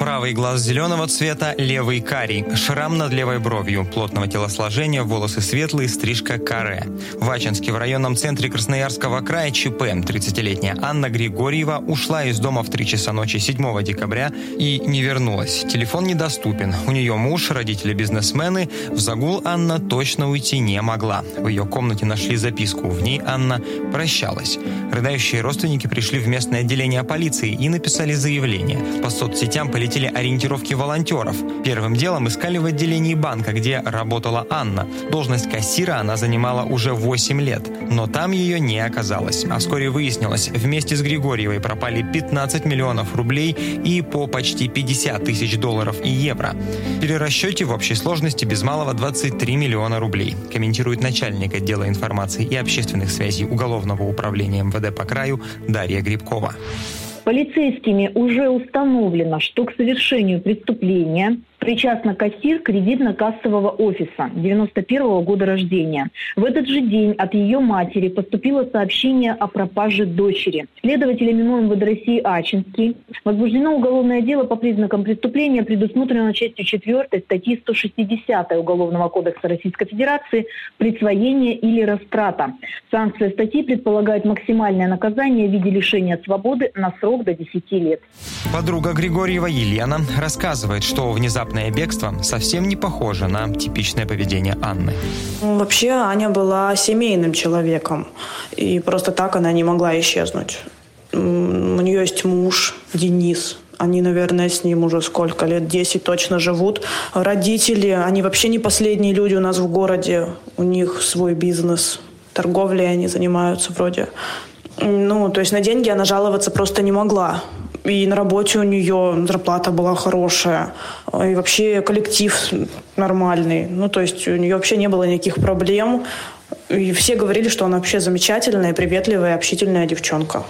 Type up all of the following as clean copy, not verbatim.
Правый глаз зеленого цвета, левый карий, шрам над левой бровью, плотного телосложения, волосы светлые, стрижка каре. В Ачинске, в районном центре Красноярского края, ЧП. 30-летняя Анна Григорьева ушла из дома в 3 часа ночи 7 декабря и не вернулась. Телефон недоступен. У нее муж, родители-бизнесмены. В загул Анна точно уйти не могла. В ее комнате нашли записку. В ней Анна прощалась. Рыдающие родственники пришли в местное отделение полиции и написали заявление. По соцсетям полетели ориентировки волонтеров. Первым делом искали в отделении банка, где работала Анна. Должность кассира она занимала уже 8 лет, но там ее не оказалось. А вскоре выяснилось, вместе с Григорьевой пропали 15 миллионов рублей и по почти 50 тысяч долларов и евро. В перерасчете в общей сложности без малого 23 миллиона рублей, комментирует начальник отдела информации и общественных связей Уголовного управления МВД по краю Дарья Грибкова. Полицейскими уже установлено, что к совершению преступления причастна кассир кредитно-кассового офиса 91-го года рождения. В этот же день от ее матери поступило сообщение о пропаже дочери. Следователями МВД России Ачинский возбуждено уголовное дело по признакам преступления, предусмотренного частью 4 статьи 160 Уголовного кодекса Российской Федерации «Присвоение или растрата». Санкция статьи предполагает максимальное наказание в виде лишения свободы на срок до 10 лет. Подруга Григорьева Елена рассказывает, что внезапно бегство совсем не похоже на типичное поведение Анны. Вообще Аня была семейным человеком, и просто так она не могла исчезнуть. У нее есть муж Денис. Они, наверное, с ним уже сколько лет, 10 точно живут. Родители, они вообще не последние люди у нас в городе. У них свой бизнес, торговлей они занимаются вроде. То есть на деньги она жаловаться просто не могла. И на работе у нее зарплата была хорошая. И вообще коллектив нормальный. То есть у нее вообще не было никаких проблем. И все говорили, что она вообще замечательная, приветливая, общительная девчонка.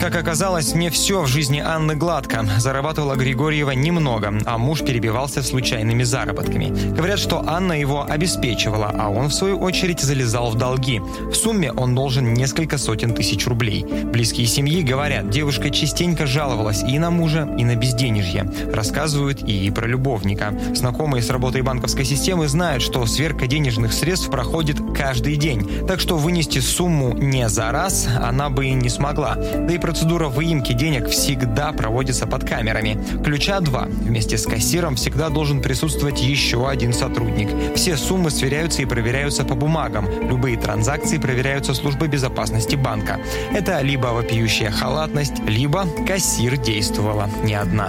Как оказалось, не все в жизни Анны гладко. Зарабатывала Григорьева немного, а муж перебивался случайными заработками. Говорят, что Анна его обеспечивала, а он, в свою очередь, залезал в долги. В сумме он должен несколько сотен тысяч рублей. Близкие семьи говорят, девушка частенько жаловалась и на мужа, и на безденежье. Рассказывают и про любовника. Знакомые с работой банковской системы знают, что сверка денежных средств проходит каждый день. Так что вынести сумму не за раз она бы и не смогла. И процедура выемки денег всегда проводится под камерами. Ключа 2. Вместе с кассиром всегда должен присутствовать еще один сотрудник. Все суммы сверяются и проверяются по бумагам. Любые транзакции проверяются службой безопасности банка. Это либо вопиющая халатность, либо кассир действовала не одна.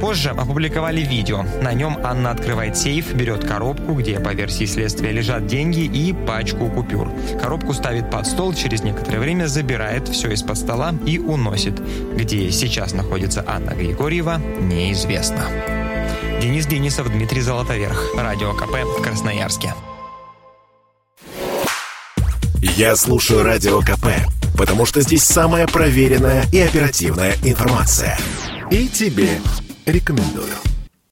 Позже опубликовали видео. На нем Анна открывает сейф, берет коробку, где по версии следствия лежат деньги, и пачку купюр. Коробку ставит под стол, через некоторое время забирает все из-под стола и уносит. Где сейчас находится Анна Григорьева, неизвестно. Денис Денисов, Дмитрий Золотоверх. Радио КП в Красноярске. Я слушаю Радио КП, потому что здесь самая проверенная и оперативная информация. И тебе рекомендую.